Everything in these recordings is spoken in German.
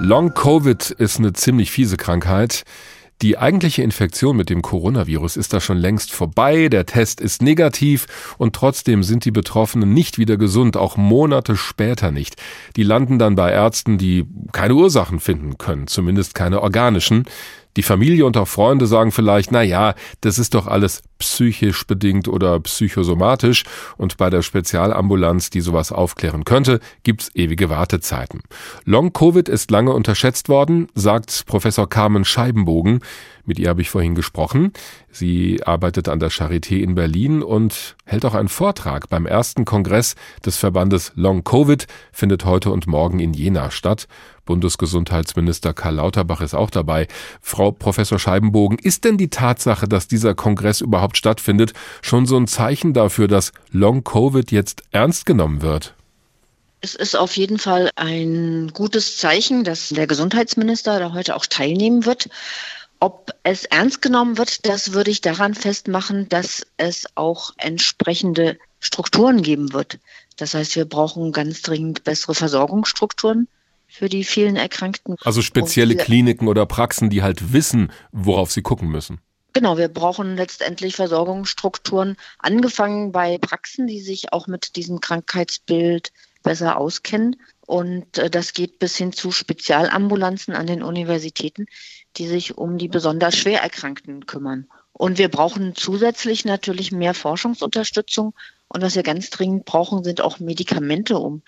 Long Covid ist eine ziemlich fiese Krankheit. Die eigentliche Infektion mit dem Coronavirus ist da schon längst vorbei, der Test ist negativ und trotzdem sind die Betroffenen nicht wieder gesund, auch Monate später nicht. Die landen dann bei Ärzten, die keine Ursachen finden können, zumindest keine organischen. Die Familie und auch Freunde sagen vielleicht, naja, das ist doch alles psychisch bedingt oder psychosomatisch, und bei der Spezialambulanz, die sowas aufklären könnte, gibt's ewige Wartezeiten. Long-Covid ist lange unterschätzt worden, sagt Professor Carmen Scheibenbogen. Mit ihr habe ich vorhin gesprochen. Sie arbeitet an der Charité in Berlin und hält auch einen Vortrag beim ersten Kongress des Verbandes Long Covid, findet heute und morgen in Jena statt. Bundesgesundheitsminister Karl Lauterbach ist auch dabei. Frau Professor Scheibenbogen, ist denn die Tatsache, dass dieser Kongress überhaupt stattfindet, schon so ein Zeichen dafür, dass Long Covid jetzt ernst genommen wird? Es ist auf jeden Fall ein gutes Zeichen, dass der Gesundheitsminister da heute auch teilnehmen wird. Ob es ernst genommen wird, das würde ich daran festmachen, dass es auch entsprechende Strukturen geben wird. Das heißt, wir brauchen ganz dringend bessere Versorgungsstrukturen für die vielen Erkrankten. Also spezielle Kliniken oder Praxen, die halt wissen, worauf sie gucken müssen. Genau, wir brauchen letztendlich Versorgungsstrukturen, angefangen bei Praxen, die sich auch mit diesem Krankheitsbild besser auskennen. Und das geht bis hin zu Spezialambulanzen an den Universitäten, die sich um die besonders schwer Erkrankten kümmern. Und wir brauchen zusätzlich natürlich mehr Forschungsunterstützung. Und was wir ganz dringend brauchen, sind auch Medikamente, um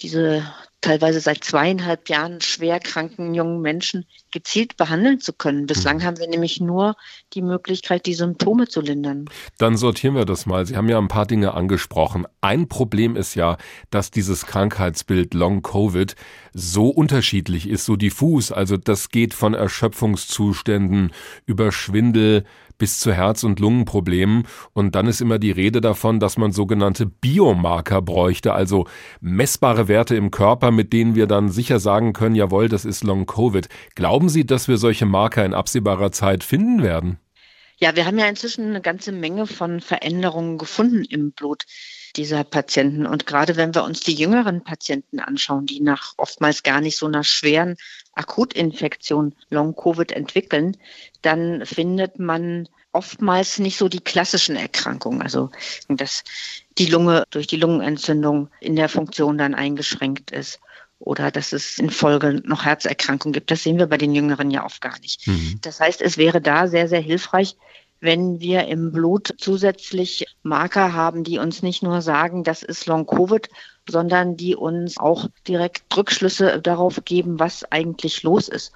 diese teilweise seit 2,5 Jahren schwer kranken jungen Menschen gezielt behandeln zu können. Bislang haben wir nämlich nur die Möglichkeit, die Symptome zu lindern. Dann sortieren wir das mal. Sie haben ja ein paar Dinge angesprochen. Ein Problem ist ja, dass dieses Krankheitsbild Long Covid so unterschiedlich ist, so diffus. Also das geht von Erschöpfungszuständen über Schwindel bis zu Herz- und Lungenproblemen. Und dann ist immer die Rede davon, dass man sogenannte Biomarker bräuchte, also messbare Werte im Körper, mit denen wir dann sicher sagen können, jawohl, das ist Long-Covid. Glauben Sie, dass wir solche Marker in absehbarer Zeit finden werden? Ja, wir haben ja inzwischen eine ganze Menge von Veränderungen gefunden im Blut dieser Patienten. Und gerade wenn wir uns die jüngeren Patienten anschauen, die nach oftmals gar nicht so einer schweren Akutinfektion Long-Covid entwickeln, dann findet man oftmals nicht so die klassischen Erkrankungen. Also, dass die Lunge durch die Lungenentzündung in der Funktion dann eingeschränkt ist oder dass es in Folge noch Herzerkrankungen gibt. Das sehen wir bei den Jüngeren ja oft gar nicht. Mhm. Das heißt, es wäre da sehr, sehr hilfreich, wenn wir im Blut zusätzlich Marker haben, die uns nicht nur sagen, das ist Long-Covid, sondern die uns auch direkt Rückschlüsse darauf geben, was eigentlich los ist.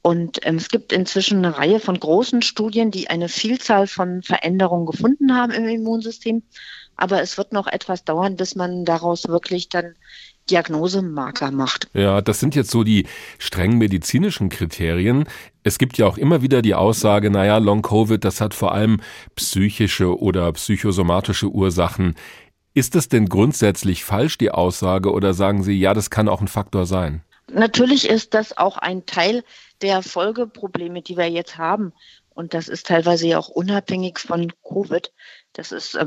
Und es gibt inzwischen eine Reihe von großen Studien, die eine Vielzahl von Veränderungen gefunden haben im Immunsystem. Aber es wird noch etwas dauern, bis man daraus wirklich dann Diagnosemarker macht. Ja, das sind jetzt so die streng medizinischen Kriterien. Es gibt ja auch immer wieder die Aussage, naja, Long-Covid, das hat vor allem psychische oder psychosomatische Ursachen. Ist das denn grundsätzlich falsch, die Aussage, oder sagen Sie, ja, das kann auch ein Faktor sein? Natürlich ist das auch ein Teil der Folgeprobleme, die wir jetzt haben. Und das ist teilweise ja auch unabhängig von Covid. Das ist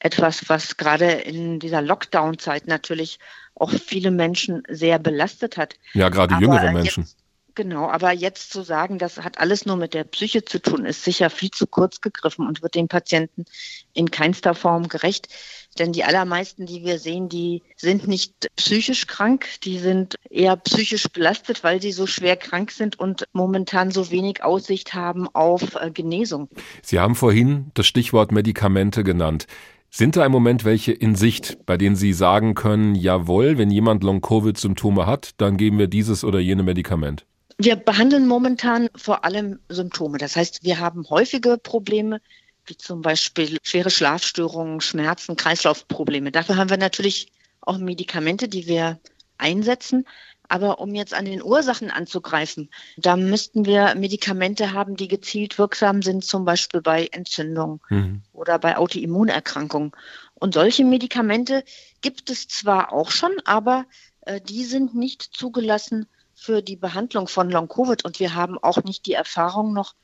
etwas, was gerade in dieser Lockdown-Zeit natürlich auch viele Menschen sehr belastet hat. Ja, gerade jüngere Menschen. Aber jetzt zu sagen, das hat alles nur mit der Psyche zu tun, ist sicher viel zu kurz gegriffen und wird den Patienten in keinster Form gerecht. Denn die allermeisten, die wir sehen, die sind nicht psychisch krank, die sind eher psychisch belastet, weil sie so schwer krank sind und momentan so wenig Aussicht haben auf Genesung. Sie haben vorhin das Stichwort Medikamente genannt. Sind da im Moment welche in Sicht, bei denen Sie sagen können, jawohl, wenn jemand Long-Covid-Symptome hat, dann geben wir dieses oder jene Medikament? Wir behandeln momentan vor allem Symptome. Das heißt, wir haben häufige Probleme, wie zum Beispiel schwere Schlafstörungen, Schmerzen, Kreislaufprobleme. Dafür haben wir natürlich auch Medikamente, die wir einsetzen. Aber um jetzt an den Ursachen anzugreifen, da müssten wir Medikamente haben, die gezielt wirksam sind, zum Beispiel bei Entzündungen oder bei Autoimmunerkrankungen. Und solche Medikamente gibt es zwar auch schon, aber die sind nicht zugelassen für die Behandlung von Long-Covid. Und wir haben auch nicht die Erfahrung noch,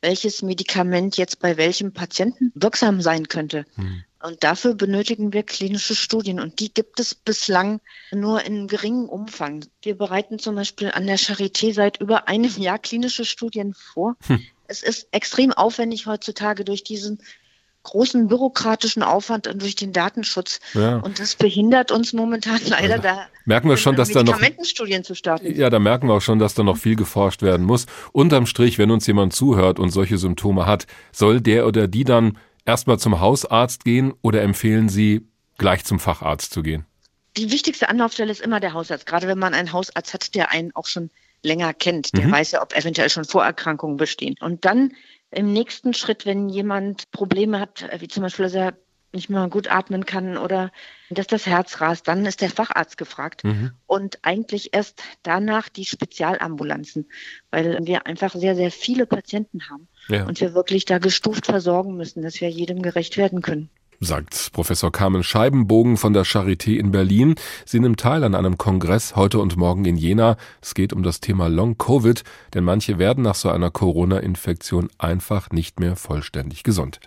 welches Medikament jetzt bei welchem Patienten wirksam sein könnte. Hm. Und dafür benötigen wir klinische Studien und die gibt es bislang nur in geringem Umfang. Wir bereiten zum Beispiel an der Charité seit über einem Jahr klinische Studien vor. Hm. Es ist extrem aufwendig heutzutage durch diesen großen bürokratischen Aufwand und durch den Datenschutz. Ja. Und das behindert uns momentan leider da. Merken wir schon, dass da noch Medikamentenstudien zu starten. Ja, da merken wir auch schon, dass da noch viel geforscht werden muss. Unterm Strich, wenn uns jemand zuhört und solche Symptome hat, soll der oder die dann erstmal zum Hausarzt gehen oder empfehlen Sie, gleich zum Facharzt zu gehen? Die wichtigste Anlaufstelle ist immer der Hausarzt. Gerade wenn man einen Hausarzt hat, der einen auch schon länger kennt, der weiß ja, ob eventuell schon Vorerkrankungen bestehen. Und dann im nächsten Schritt, wenn jemand Probleme hat, wie zum Beispiel, dass er nicht mehr gut atmen kann oder dass das Herz rast, dann ist der Facharzt gefragt. Mhm. Und eigentlich erst danach die Spezialambulanzen, weil wir einfach sehr, sehr viele Patienten haben und wir wirklich da gestuft versorgen müssen, dass wir jedem gerecht werden können. Sagt Professor Carmen Scheibenbogen von der Charité in Berlin. Sie nimmt teil an einem Kongress heute und morgen in Jena. Es geht um das Thema Long Covid, denn manche werden nach so einer Corona-Infektion einfach nicht mehr vollständig gesund.